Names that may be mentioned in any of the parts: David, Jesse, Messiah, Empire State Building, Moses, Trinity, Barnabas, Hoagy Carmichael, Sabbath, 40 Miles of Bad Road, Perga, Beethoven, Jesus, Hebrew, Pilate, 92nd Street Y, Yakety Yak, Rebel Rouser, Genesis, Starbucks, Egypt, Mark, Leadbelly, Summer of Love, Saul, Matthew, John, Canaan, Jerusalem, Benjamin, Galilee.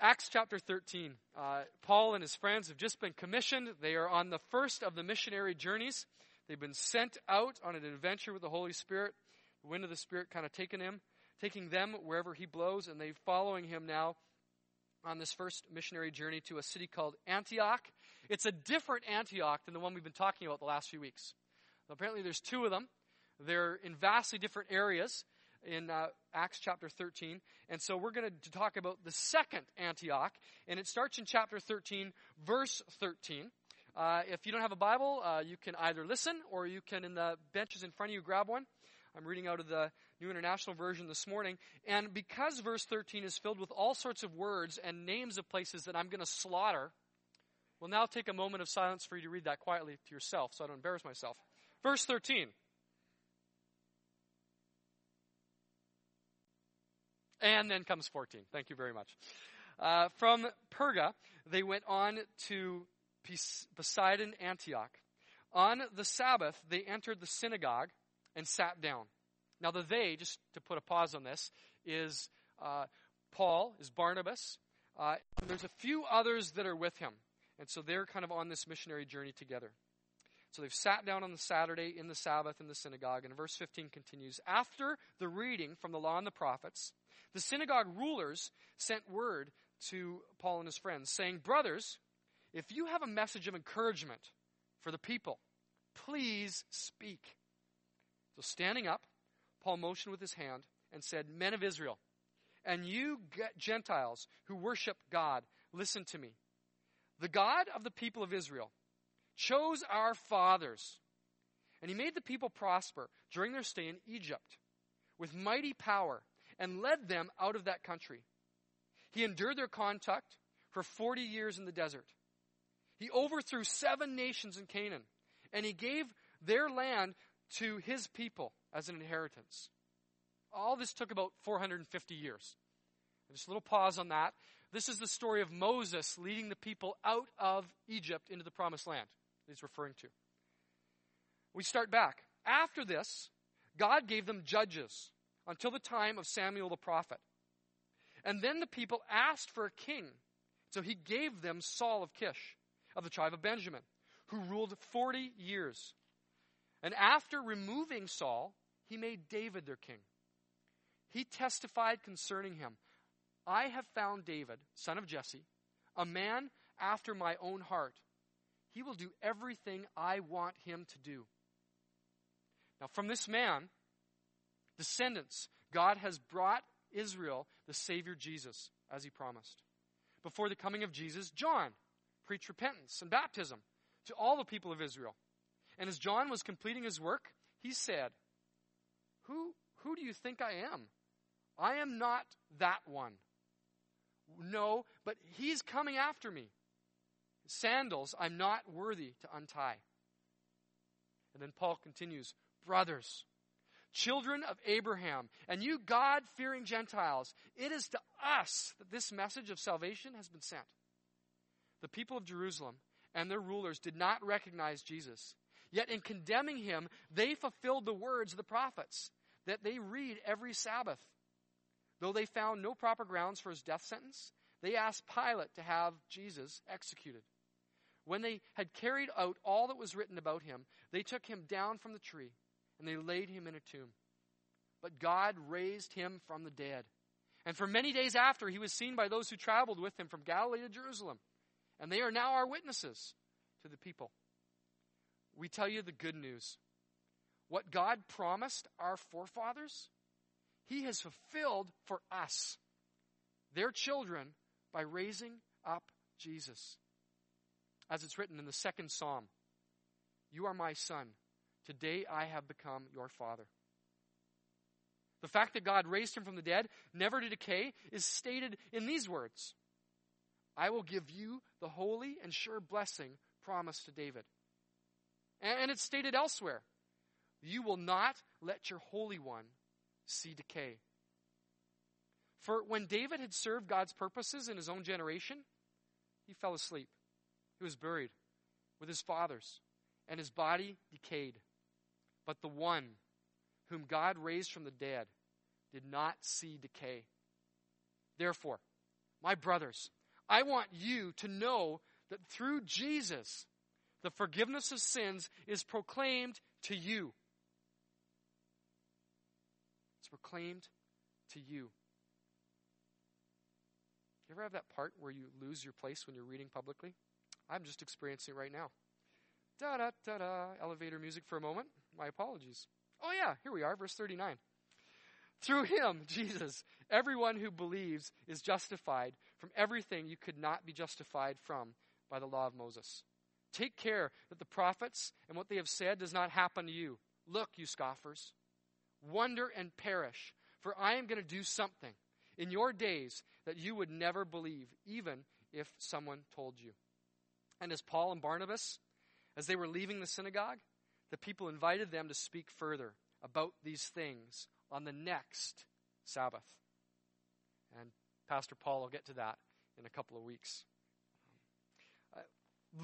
Acts chapter 13, Paul and his friends have just been commissioned. They are on the first of the missionary journeys. They've been sent out on an adventure with the Holy Spirit. The wind of the Spirit kind of taking them wherever he blows, and they're following him now on this first missionary journey to a city called Antioch. It's a different Antioch than the one we've been talking about the last few weeks. Now, apparently there's two of them. They're in vastly different areas in Acts chapter 13. And so we're going to talk about the second Antioch. And it starts in chapter 13, verse 13. If you don't have a Bible, you can either listen or you can, in the benches in front of you, grab one. I'm reading out of the New International Version this morning. And because verse 13 is filled with all sorts of words and names of places that I'm going to slaughter, we'll now take a moment of silence for you to read that quietly to yourself so I don't embarrass myself. Verse 13. And then comes 14. Thank you very much. From Perga, they went on to Poseidon, Antioch. On the Sabbath, they entered the synagogue and sat down. Now the they, just to put a pause on this, is Paul, is Barnabas. There's a few others that are with him. And so they're kind of on this missionary journey together. So they've sat down on the Saturday in the Sabbath in the synagogue. And verse 15 continues, after the reading from the law and the prophets, the synagogue rulers sent word to Paul and his friends, saying, brothers, if you have a message of encouragement for the people, please speak. So standing up, Paul motioned with his hand and said, men of Israel, and you Gentiles who worship God, listen to me. The God of the people of Israel chose our fathers, and he made the people prosper during their stay in Egypt with mighty power and led them out of that country. He endured their contact for 40 years in the desert. He overthrew 7 nations in Canaan, and he gave their land to his people as an inheritance. All this took about 450 years. And just a little pause on that. This is the story of Moses leading the people out of Egypt into the promised land. He's referring to. We start back. After this, God gave them judges until the time of Samuel the prophet. And then the people asked for a king. So he gave them Saul of Kish, of the tribe of Benjamin, who ruled 40 years. And after removing Saul, he made David their king. He testified concerning him, I have found David, son of Jesse, a man after my own heart. He will do everything I want him to do. Now, from this man, descendants, God has brought Israel the Savior Jesus, as he promised. Before the coming of Jesus, John preached repentance and baptism to all the people of Israel. And as John was completing his work, he said, Who do you think I am? I am not that one. No, but he's coming after me. Sandals I'm not worthy to untie. And then Paul continues, brothers, children of Abraham, and you God-fearing Gentiles, it is to us that this message of salvation has been sent. The people of Jerusalem and their rulers did not recognize Jesus. Yet in condemning him, they fulfilled the words of the prophets that they read every Sabbath. Though they found no proper grounds for his death sentence, they asked Pilate to have Jesus executed. When they had carried out all that was written about him, they took him down from the tree, and they laid him in a tomb. But God raised him from the dead. And for many days after, he was seen by those who traveled with him from Galilee to Jerusalem. And they are now our witnesses to the people. We tell you the good news. What God promised our forefathers, he has fulfilled for us, their children, by raising up Jesus. As it's written in the second Psalm, you are my son. Today I have become your father. The fact that God raised him from the dead, never to decay, is stated in these words. I will give you the holy and sure blessing promised to David. And it's stated elsewhere. You will not let your Holy One see decay. For when David had served God's purposes in his own generation, he fell asleep. He was buried with his fathers, and his body decayed. But the one whom God raised from the dead did not see decay. Therefore, My brothers, I want you to know that through Jesus, the forgiveness of sins is proclaimed to you. It's proclaimed to you. You ever have that part where you lose your place when you're reading publicly? I'm just experiencing it right now. Da-da-da-da, elevator music for a moment. My apologies. Oh yeah, here we are, verse 39. Through him, Jesus, everyone who believes is justified from everything you could not be justified from by the law of Moses. Take care that the prophets and what they have said does not happen to you. Look, you scoffers, wonder and perish, for I am going to do something in your days that you would never believe, even if someone told you. And as Paul and Barnabas, as they were leaving the synagogue, the people invited them to speak further about these things on the next Sabbath. And Pastor Paul will get to that in a couple of weeks.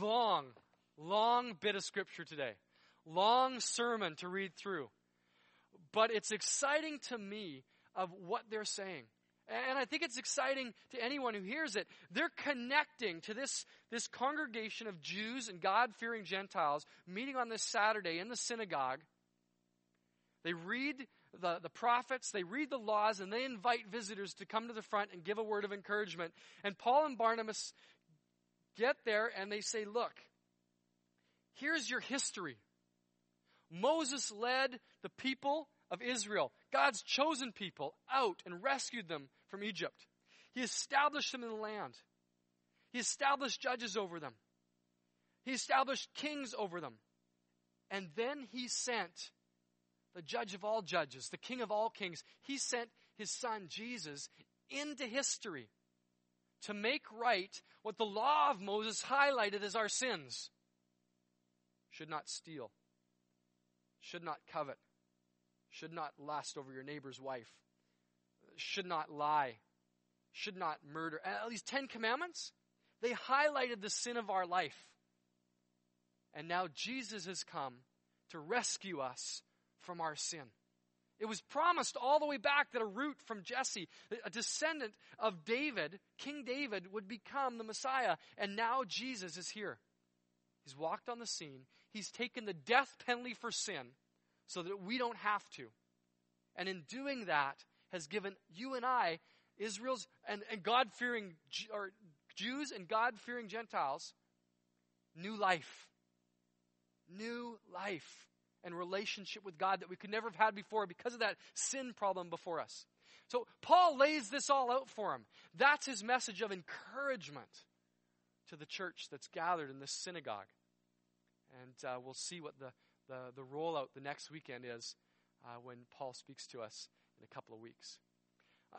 Long bit of scripture today. Long sermon to read through. But it's exciting to me of what they're saying. And I think it's exciting to anyone who hears it. They're connecting to this congregation of Jews and God-fearing Gentiles meeting on this Saturday in the synagogue. They read the prophets, they read the laws, and they invite visitors to come to the front and give a word of encouragement. And Paul and Barnabas get there and they say, look, here's your history. Moses led the people of Israel, God's chosen people, out and rescued them from Egypt. He established them in the land. He established judges over them. He established kings over them. And then he sent the judge of all judges, the king of all kings. He sent his son, Jesus, into history to make right what the law of Moses highlighted as our sins. Should not steal. Should not covet. Should not lust over your neighbor's wife. Should not lie. Should not murder. At least 10 commandments, they highlighted the sin of our life. And now Jesus has come to rescue us from our sin. It was promised all the way back that a root from Jesse, a descendant of David, King David, would become the Messiah. And now Jesus is here. He's walked on the scene. He's taken the death penalty for sin so that we don't have to. And in doing that, has given you and I, Israel's and God-fearing or Jews and God-fearing Gentiles, new life. New life. And relationship with God that we could never have had before because of that sin problem before us. So Paul lays this all out for him. That's his message of encouragement to the church that's gathered in this synagogue. And we'll see what the rollout the next weekend is when Paul speaks to us in a couple of weeks.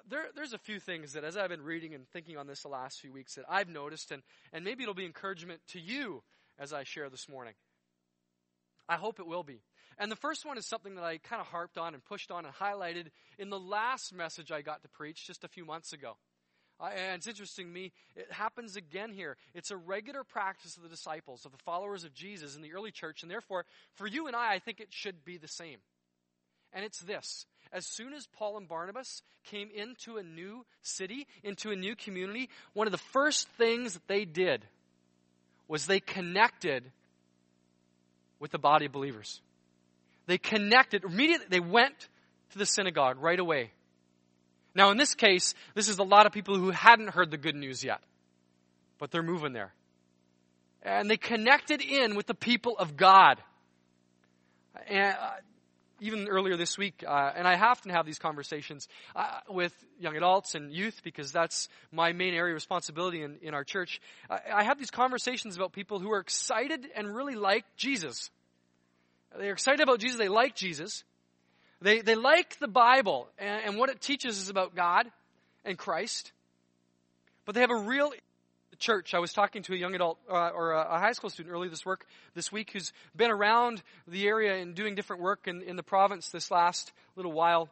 There's a few things that as I've been reading and thinking on this the last few weeks that I've noticed, and maybe it'll be encouragement to you as I share this morning. I hope it will be. And the first one is something that I kind of harped on and pushed on and highlighted in the last message I got to preach just a few months ago. And it's interesting to me, it happens again here. It's a regular practice of the disciples, of the followers of Jesus in the early church. And therefore, for you and I think it should be the same. And it's this. As soon as Paul and Barnabas came into a new city, into a new community, one of the first things that they did was they connected with the body of believers. They connected immediately. They went to the synagogue right away. Now, in this case, this is a lot of people who hadn't heard the good news yet, but they're moving there. And they connected in with the people of God. And even earlier this week, and I often have these conversations with young adults and youth because that's my main area of responsibility in our church. I have these conversations about people who are excited and really like Jesus. They're excited about Jesus. They like Jesus. They like the Bible and what it teaches is about God and Christ. But they have a real church. I was talking to a young adult or a high school student earlier this week who's been around the area and doing different work in the province this last little while.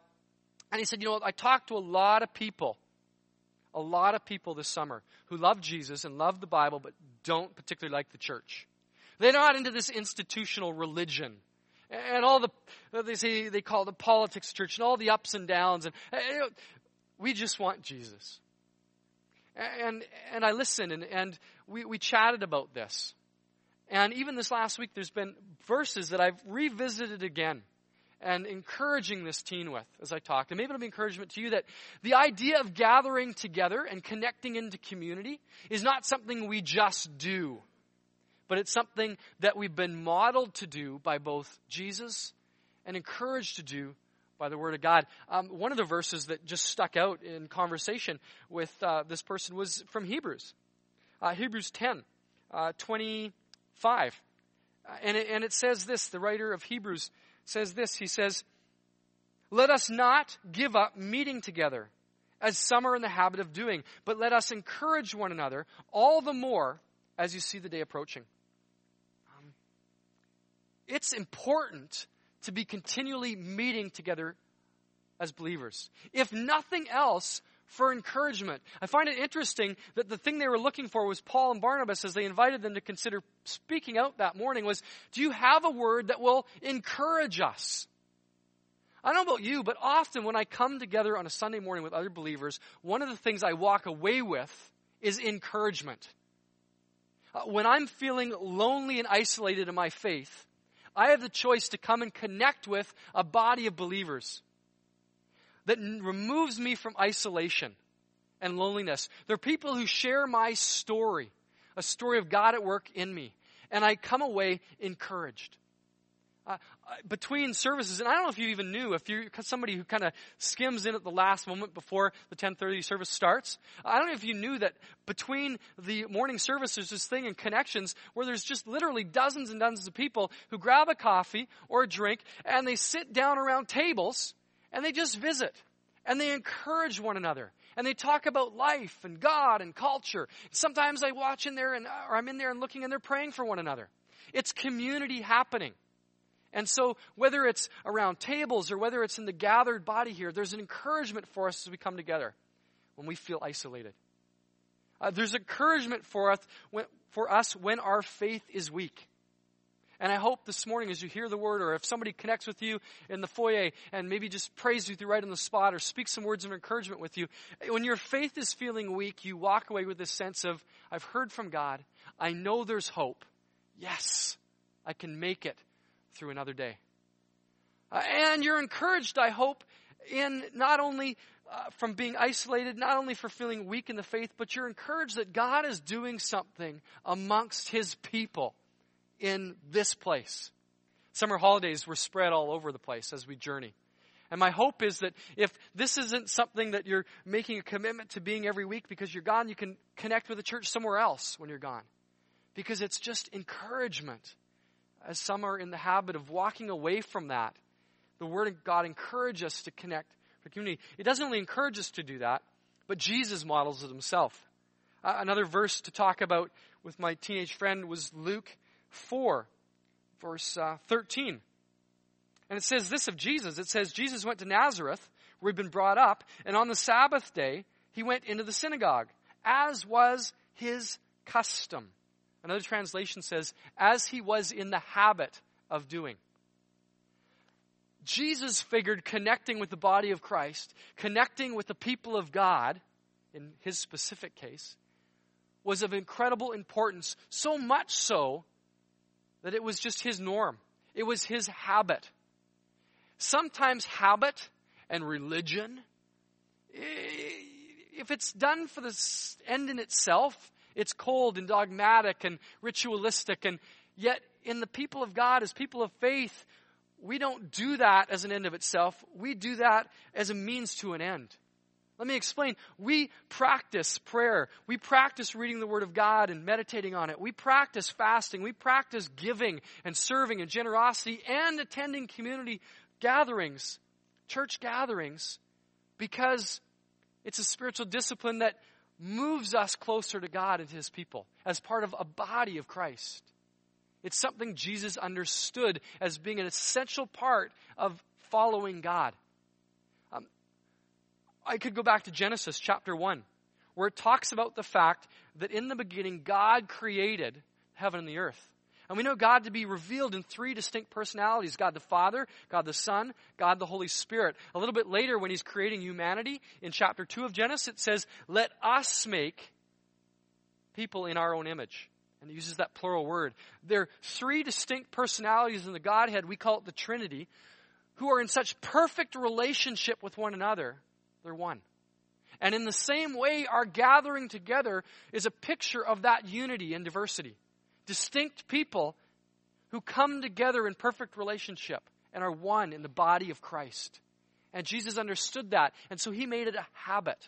And he said, you know, I talked to a lot of people this summer who love Jesus and love the Bible but don't particularly like the church. They're not into this institutional religion. And all they call the politics church and all the ups and downs. And we just want Jesus. And I listened, and we chatted about this. And even this last week, there's been verses that I've revisited again and encouraging this teen with as I talked. And maybe it'll be encouragement to you that the idea of gathering together and connecting into community is not something we just do, but it's something that we've been modeled to do by both Jesus and encouraged to do by the Word of God. One of the verses that just stuck out in conversation with this person was from Hebrews. Hebrews 10, 25. And it says this, the writer of Hebrews says this. He says, "Let us not give up meeting together, as some are in the habit of doing, but let us encourage one another all the more as you see the day approaching." It's important to be continually meeting together as believers, if nothing else, for encouragement. I find it interesting that the thing they were looking for was Paul and Barnabas, as they invited them to consider speaking out that morning, was, do you have a word that will encourage us? I don't know about you, but often when I come together on a Sunday morning with other believers, one of the things I walk away with is encouragement. When I'm feeling lonely and isolated in my faith, I have the choice to come and connect with a body of believers that removes me from isolation and loneliness. They're people who share my story, a story of God at work in me, and I come away encouraged. Between services, and I don't know if you even knew, if you're somebody who kind of skims in at the last moment before the 10:30 service starts, I don't know if you knew that between the morning service there's this thing in Connections where there's just literally dozens and dozens of people who grab a coffee or a drink and they sit down around tables and they just visit and they encourage one another and they talk about life and God and culture. Sometimes I watch in there or I'm in there and looking and they're praying for one another. It's community happening. And so whether it's around tables or whether it's in the gathered body here, there's an encouragement for us as we come together when we feel isolated. There's encouragement for us when our faith is weak. And I hope this morning as you hear the word, or if somebody connects with you in the foyer and maybe just prays you through right on the spot or speaks some words of encouragement with you, when your faith is feeling weak, you walk away with this sense of, I've heard from God. I know there's hope. Yes, I can make it through another day. And you're encouraged, I hope, in not only from being isolated, not only for feeling weak in the faith, but you're encouraged that God is doing something amongst his people in this place. Summer holidays were spread all over the place as we journey. And my hope is that if this isn't something that you're making a commitment to being every week because you're gone, you can connect with a church somewhere else when you're gone. Because it's just encouragement. As some are in the habit of walking away from that, the Word of God encourages us to connect for community. It doesn't only encourage us to do that, but Jesus models it himself. Another verse to talk about with my teenage friend was Luke 4, verse 13. And it says this of Jesus. It says, Jesus went to Nazareth, where he'd been brought up, and on the Sabbath day, he went into the synagogue, as was his custom. Another translation says, as he was in the habit of doing. Jesus figured connecting with the body of Christ, connecting with the people of God, in his specific case, was of incredible importance. So much so that it was just his norm. It was his habit. Sometimes habit and religion, if it's done for the end in itself, it's cold and dogmatic and ritualistic. And yet in the people of God, as people of faith, we don't do that as an end of itself. We do that as a means to an end. Let me explain. We practice prayer. We practice reading the Word of God and meditating on it. We practice fasting. We practice giving and serving and generosity and attending community gatherings, church gatherings, because it's a spiritual discipline that moves us closer to God and to his people as part of a body of Christ. It's something Jesus understood as being an essential part of following God. I could go back to Genesis chapter 1, where it talks about the fact that in the beginning God created heaven and the earth. And we know God to be revealed in three distinct personalities: God the Father, God the Son, God the Holy Spirit. A little bit later, when he's creating humanity, in chapter 2 of Genesis, it says, let us make people in our own image. And it uses that plural word. There are three distinct personalities in the Godhead, we call it the Trinity, who are in such perfect relationship with one another, they're one. And in the same way, our gathering together is a picture of that unity and diversity. Distinct people who come together in perfect relationship and are one in the body of Christ. And Jesus understood that, and so he made it a habit.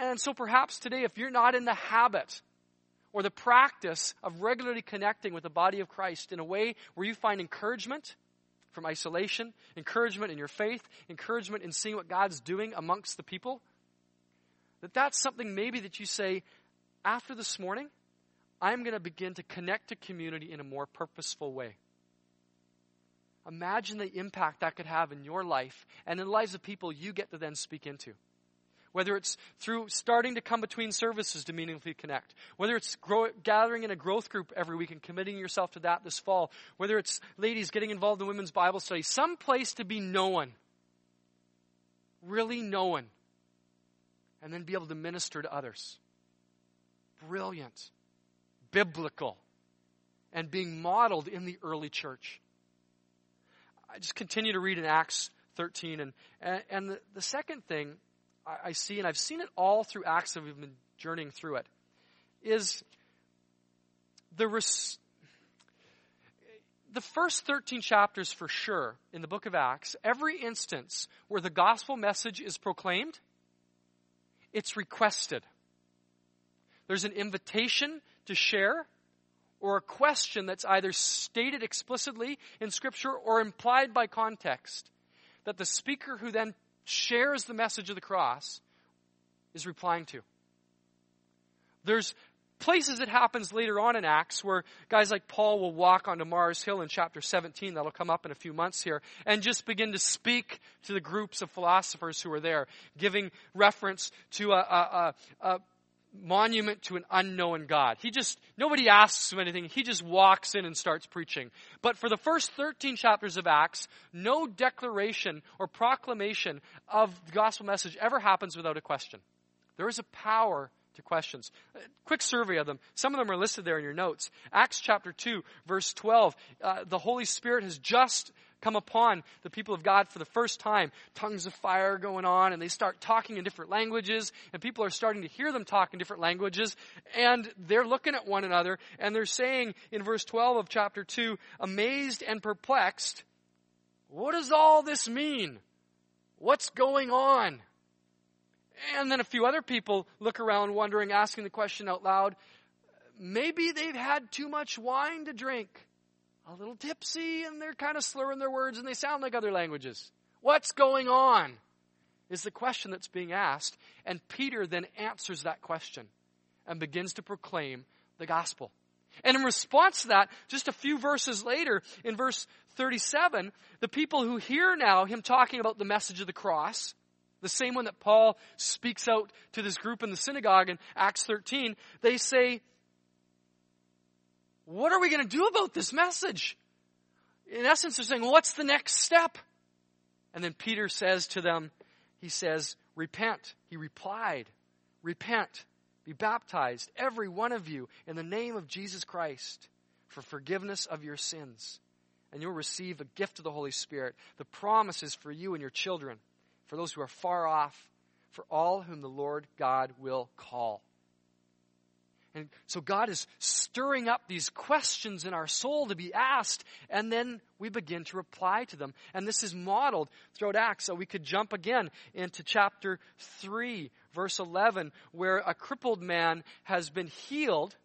And so perhaps today, if you're not in the habit or the practice of regularly connecting with the body of Christ in a way where you find encouragement from isolation, encouragement in your faith, encouragement in seeing what God's doing amongst the people, that's something maybe that you say, after this morning, I'm going to begin to connect to community in a more purposeful way. Imagine the impact that could have in your life and in the lives of people you get to then speak into. Whether it's through starting to come between services to meaningfully connect, whether it's gathering in a growth group every week and committing yourself to that this fall, whether it's ladies getting involved in women's Bible study, some place to be known, really known, and then be able to minister to others. Brilliant, biblical, and being modeled in the early church. I just continue to read in Acts 13, and the second thing I see, and I've seen it all through Acts that we've been journeying through it, is the first 13 chapters for sure in the book of Acts, every instance where the gospel message is proclaimed, it's requested. There's an invitation to share or a question that's either stated explicitly in Scripture or implied by context that the speaker who then shares the message of the cross is replying to. There's places it happens later on in Acts where guys like Paul will walk onto Mars Hill in chapter 17, that'll come up in a few months here, and just begin to speak to the groups of philosophers who are there, giving reference to a monument to an unknown God. Nobody asks him anything. He just walks in and starts preaching. But for the first 13 chapters of Acts, no declaration or proclamation of the gospel message ever happens without a question. There is a power to questions. A quick survey of them. Some of them are listed there in your notes. Acts chapter 2, verse 12. The Holy Spirit has just come upon the people of God for the first time. Tongues of fire going on, and they start talking in different languages, and people are starting to hear them talk in different languages, and they're looking at one another, and they're saying in verse 12 of chapter 2, amazed and perplexed, what does all this mean? What's going on? And then a few other people look around wondering, asking the question out loud, maybe they've had too much wine to drink. A little tipsy, and they're kind of slurring their words, and they sound like other languages. What's going on is the question that's being asked. And Peter then answers that question and begins to proclaim the gospel. And in response to that, just a few verses later, in verse 37, the people who hear now him talking about the message of the cross, the same one that Paul speaks out to this group in the synagogue in Acts 13, they say, what are we going to do about this message? In essence, they're saying, what's the next step? And then Peter says to them, he says, repent. He replied, repent, be baptized, every one of you, in the name of Jesus Christ, for forgiveness of your sins. And you'll receive a gift of the Holy Spirit. The promise is for you and your children, for those who are far off, for all whom the Lord God will call. And so God is stirring up these questions in our soul to be asked, and then we begin to reply to them. And this is modeled throughout Acts. So we could jump again into chapter 3, verse 11, where a crippled man has been healed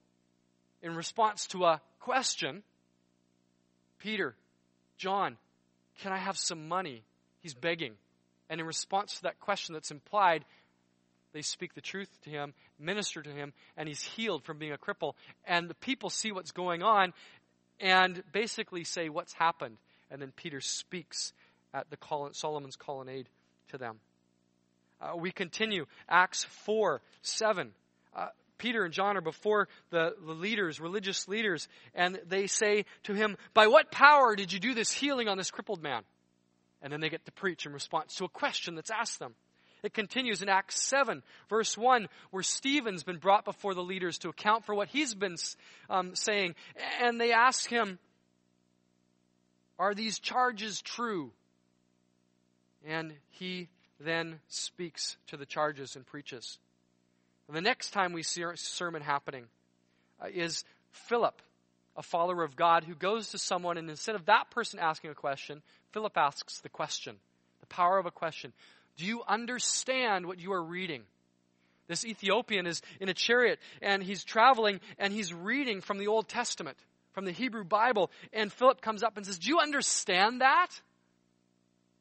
in response to a question. Peter, John, can I have some money? He's begging. And in response to that question that's implied, they speak the truth to him, minister to him, and he's healed from being a cripple. And the people see what's going on and basically say, what's happened? And then Peter speaks at the Solomon's colonnade to them. We continue, Acts 4:7. Peter and John are before the leaders, religious leaders, and they say to him, by what power did you do this healing on this crippled man? And then they get to preach in response to a question that's asked them. It continues in Acts 7, verse 1, where Stephen's been brought before the leaders to account for what he's been saying. And they ask him, are these charges true? And he then speaks to the charges and preaches. And the next time we see a sermon happening is Philip, a follower of God, who goes to someone, and instead of that person asking a question, Philip asks the question, the power of a question. Do you understand what you are reading? This Ethiopian is in a chariot, and he's traveling, and he's reading from the Old Testament, from the Hebrew Bible, and Philip comes up and says, do you understand that?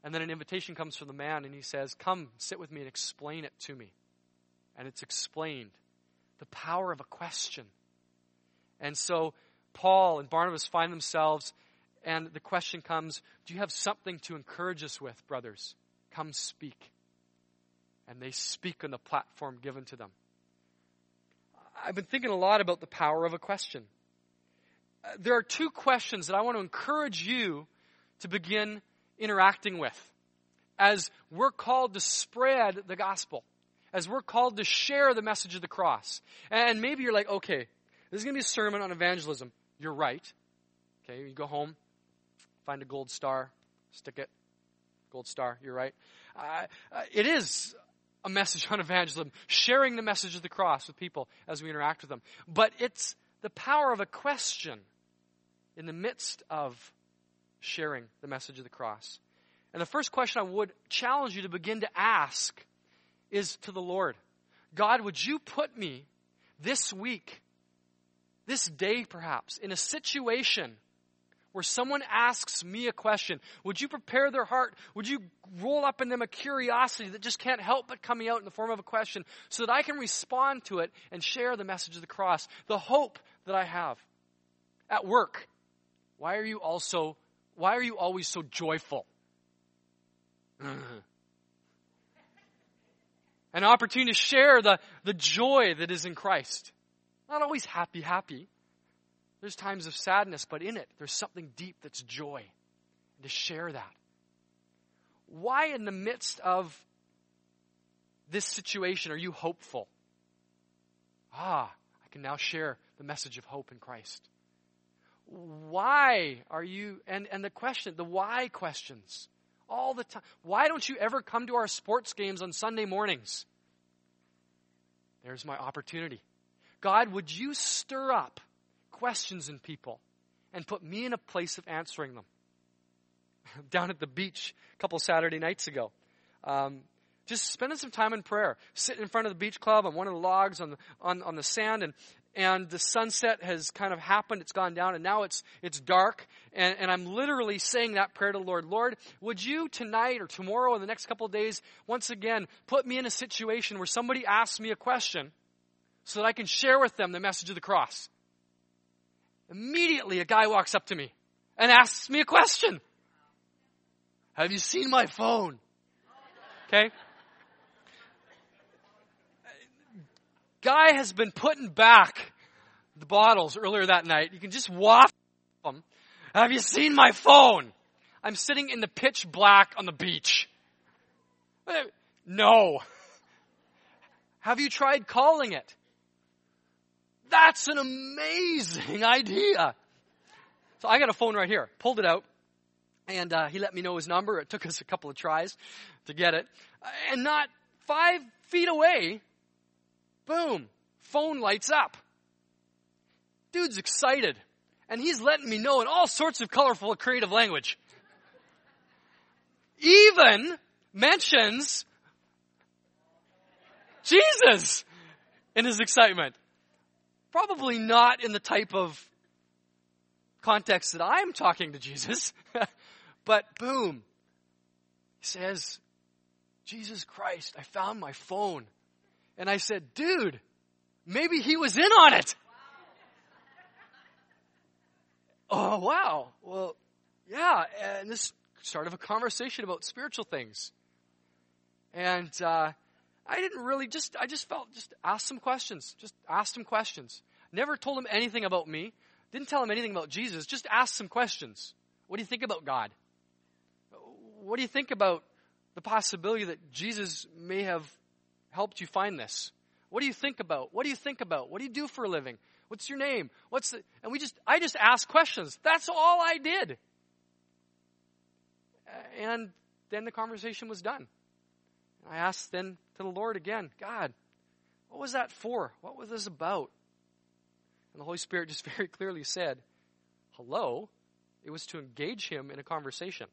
And then an invitation comes from the man, and he says, come, sit with me and explain it to me. And it's explained. The power of a question. And so Paul and Barnabas find themselves, and the question comes, do you have something to encourage us with, brothers? Come speak. And they speak on the platform given to them. I've been thinking a lot about the power of a question. There are two questions that I want to encourage you to begin interacting with as we're called to spread the gospel, as we're called to share the message of the cross. And maybe you're like, okay, this is going to be a sermon on evangelism. You're right. Okay, you go home, find a gold star, stick it. Gold star, you're right. It is a message on evangelism, sharing the message of the cross with people as we interact with them. But it's the power of a question in the midst of sharing the message of the cross. And the first question I would challenge you to begin to ask is to the Lord. God, would you put me this week, this day perhaps, in a situation where someone asks me a question? Would you prepare their heart? Would you roll up in them a curiosity that just can't help but coming out in the form of a question so that I can respond to it and share the message of the cross, the hope that I have? At work, why are you always so joyful? An opportunity to share the joy that is in Christ. Not always happy. There's times of sadness, but in it, there's something deep that's joy. And to share that. Why in the midst of this situation are you hopeful? I can now share the message of hope in Christ. Why are you, and the question, the why questions, all the time. Why don't you ever come to our sports games on Sunday mornings? There's my opportunity. God, would you stir up questions in people and put me in a place of answering them? Down at the beach a couple Saturday nights ago, just spending some time in prayer, sitting in front of the beach club on one of the logs on the sand, and the sunset has kind of happened. It's gone down, and now it's dark, and I'm literally saying that prayer to the Lord. Lord, would you tonight or tomorrow or the next couple of days once again put me in a situation where somebody asks me a question so that I can share with them the message of the cross? Immediately, a guy walks up to me and asks me a question. Have you seen my phone? Okay. Guy has been putting back the bottles earlier that night. You can just waft them. Have you seen my phone? I'm sitting in the pitch black on the beach. No. Have you tried calling it? That's an amazing idea. So I got a phone right here. Pulled it out. And he let me know his number. It took us a couple of tries to get it. And not 5 feet away, boom, phone lights up. Dude's excited. And he's letting me know in all sorts of colorful, creative language. Even mentions Jesus in his excitement. Probably not in the type of context that I'm talking to Jesus. But boom, he says, Jesus Christ, I found my phone. And I said, dude, maybe he was in on it. Wow. Oh, wow. Well, yeah. And this started a conversation about spiritual things. And I didn't really just, I just felt, just ask some questions. Just ask some questions. Never told him anything about me. Didn't tell him anything about Jesus. Just ask some questions. What do you think about God? What do you think about the possibility that Jesus may have helped you find this? What do you think about? What do you think about? What do you do for a living? What's your name? And I just asked questions. That's all I did. And then the conversation was done. I asked then to the Lord again, God, what was that for? What was this about? And the Holy Spirit just very clearly said, hello, it was to engage him in a conversation.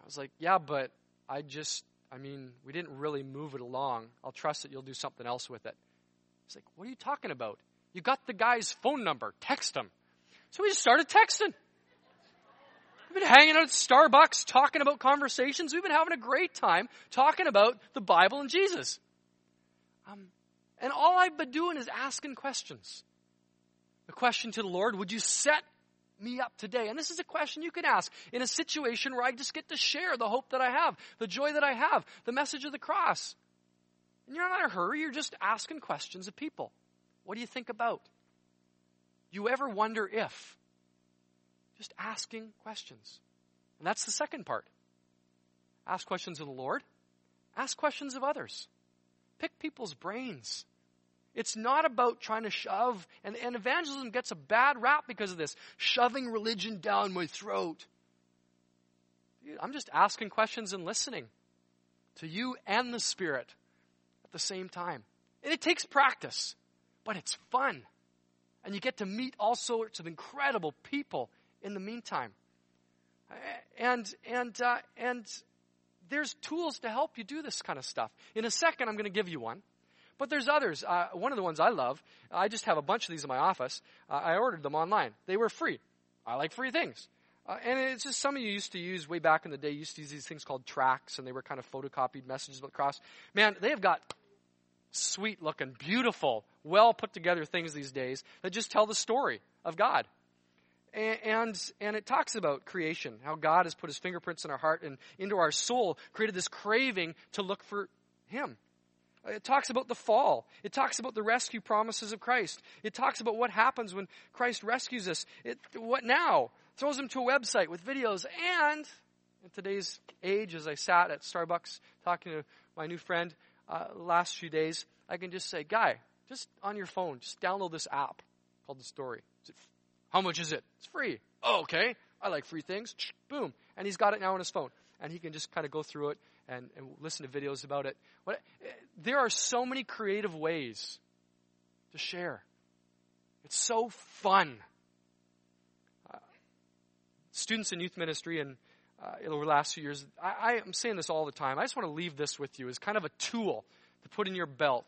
I was like, yeah, but we didn't really move it along. I'll trust that you'll do something else with it. He's like, what are you talking about? You got the guy's phone number. Text him. So we just started texting. We've been hanging out at Starbucks talking about conversations. We've been having a great time talking about the Bible and Jesus. And all I've been doing is asking questions. The question to the Lord, would you set me up today? And this is a question you can ask in a situation where I just get to share the hope that I have, the joy that I have, the message of the cross. And you're not in a hurry. You're just asking questions of people. What do you think about? You ever wonder if? Just asking questions. And that's the second part. Ask questions of the Lord. Ask questions of others. Pick people's brains. It's not about trying to shove. And evangelism gets a bad rap because of this. Shoving religion down my throat. Dude, I'm just asking questions and listening to you and the Spirit at the same time. And it takes practice. But it's fun. And you get to meet all sorts of incredible people in the meantime. And there's tools to help you do this kind of stuff. In a second, I'm going to give you one. But there's others. One of the ones I love, I just have a bunch of these in my office. I ordered them online. They were free. I like free things. And it's just some of you used to use, way back in the day, used to use these things called tracts, and they were kind of photocopied messages about the cross. Man, they have got sweet-looking, beautiful, well-put-together things these days that just tell the story of God. And it talks about creation, how God has put his fingerprints in our heart and into our soul, created this craving to look for him. It talks about the fall. It talks about the rescue promises of Christ. It talks about what happens when Christ rescues us. What now? Throws them to a website with videos. And in today's age, as I sat at Starbucks talking to my new friend last few days, I can just say, guy, just on your phone, just download this app called The Story. How much is it? It's free. Oh, okay. I like free things. Boom. And he's got it now on his phone. And he can just kind of go through it and listen to videos about it. There are so many creative ways to share. It's so fun. Students in youth ministry and over the last few years, I'm saying this all the time. I just want to leave this with you as kind of a tool to put in your belt,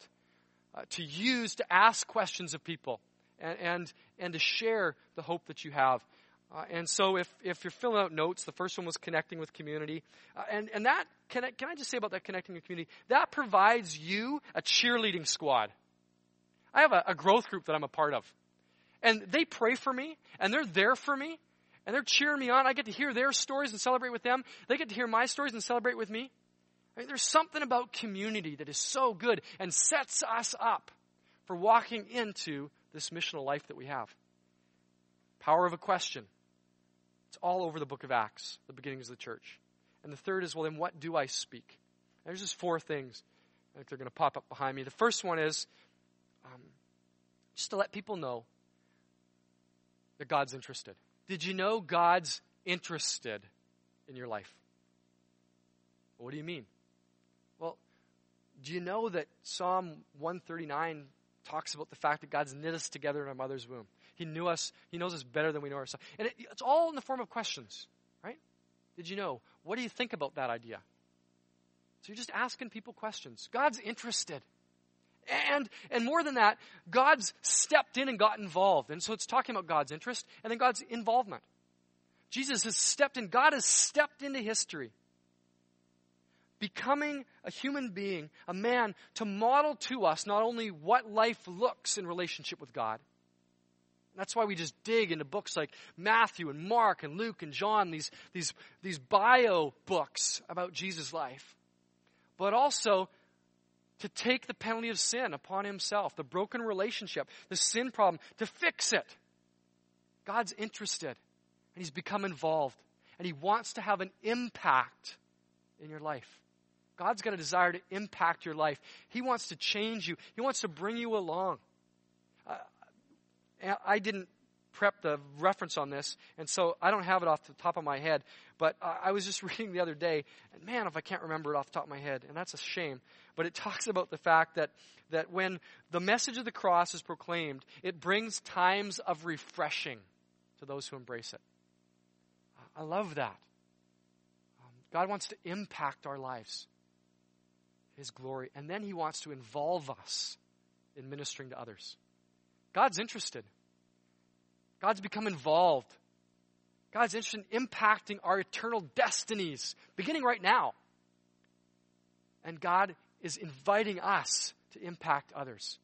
to use to ask questions of people. And to share the hope that you have. And so if you're filling out notes, the first one was connecting with community. And that, can I just say about that connecting with community? That provides you a cheerleading squad. I have a growth group that I'm a part of. And they pray for me, and they're there for me, and they're cheering me on. I get to hear their stories and celebrate with them. They get to hear my stories and celebrate with me. I mean, there's something about community that is so good and sets us up for walking into this missional life that we have. Power of a question. It's all over the book of Acts, the beginnings of the church. And the third is, well, then what do I speak? And there's just four things. I think they're going to pop up behind me. The first one is just to let people know that God's interested. Did you know God's interested in your life? What do you mean? Well, do you know that Psalm 139 talks about the fact that God's knit us together in our mother's womb. He knew us. He knows us better than we know ourselves. And it's all in the form of questions, right? Did you know? What do you think about that idea? So you're just asking people questions. God's interested. And more than that, God's stepped in and got involved. And so it's talking about God's interest and then God's involvement. Jesus has stepped in. God has stepped into history. Becoming a human being, a man, to model to us not only what life looks in relationship with God. And that's why we just dig into books like Matthew and Mark and Luke and John, these bio books about Jesus' life. But also to take the penalty of sin upon himself, the broken relationship, the sin problem, to fix it. God's interested, and he's become involved, and he wants to have an impact in your life. God's got a desire to impact your life. He wants to change you. He wants to bring you along. I didn't prep the reference on this, and so I don't have it off the top of my head, but I was just reading the other day, and man, if I can't remember it off the top of my head, and that's a shame, but it talks about the fact that when the message of the cross is proclaimed, it brings times of refreshing to those who embrace it. I love that. God wants to impact our lives, his glory, and then he wants to involve us in ministering to others. God's interested. God's become involved. God's interested in impacting our eternal destinies, beginning right now. And God is inviting us to impact others.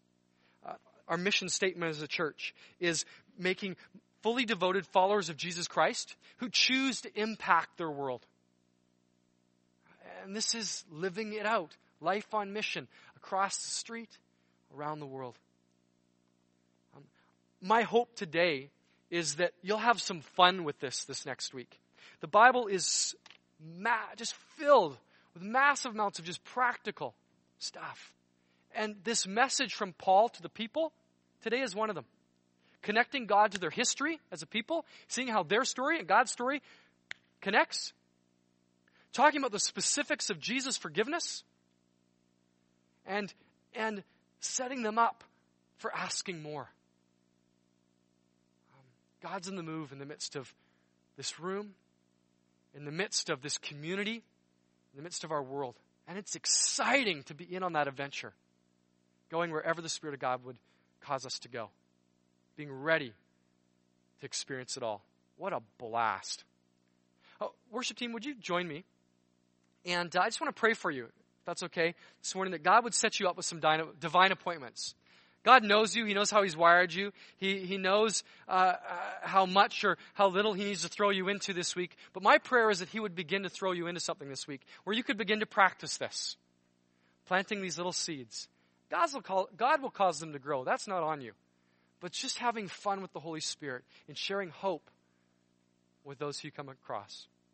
Our mission statement as a church is making fully devoted followers of Jesus Christ who choose to impact their world. And this is living it out, life on mission, across the street, around the world. My hope today is that you'll have some fun with this next week. The Bible is just filled with massive amounts of just practical stuff. And this message from Paul to the people today is one of them. Connecting God to their history as a people, seeing how their story and God's story connects. Talking about the specifics of Jesus' forgiveness and setting them up for asking more. God's in the move in the midst of this room, in the midst of this community, in the midst of our world. And it's exciting to be in on that adventure, going wherever the Spirit of God would cause us to go, being ready to experience it all. What a blast. Oh, worship team, would you join me? And I just want to pray for you, if that's okay, this morning, that God would set you up with some divine appointments. God knows you. He knows how he's wired you. He knows how much or how little he needs to throw you into this week. But my prayer is that he would begin to throw you into something this week where you could begin to practice this, planting these little seeds. God will cause them to grow. That's not on you. But just having fun with the Holy Spirit and sharing hope with those who you come across.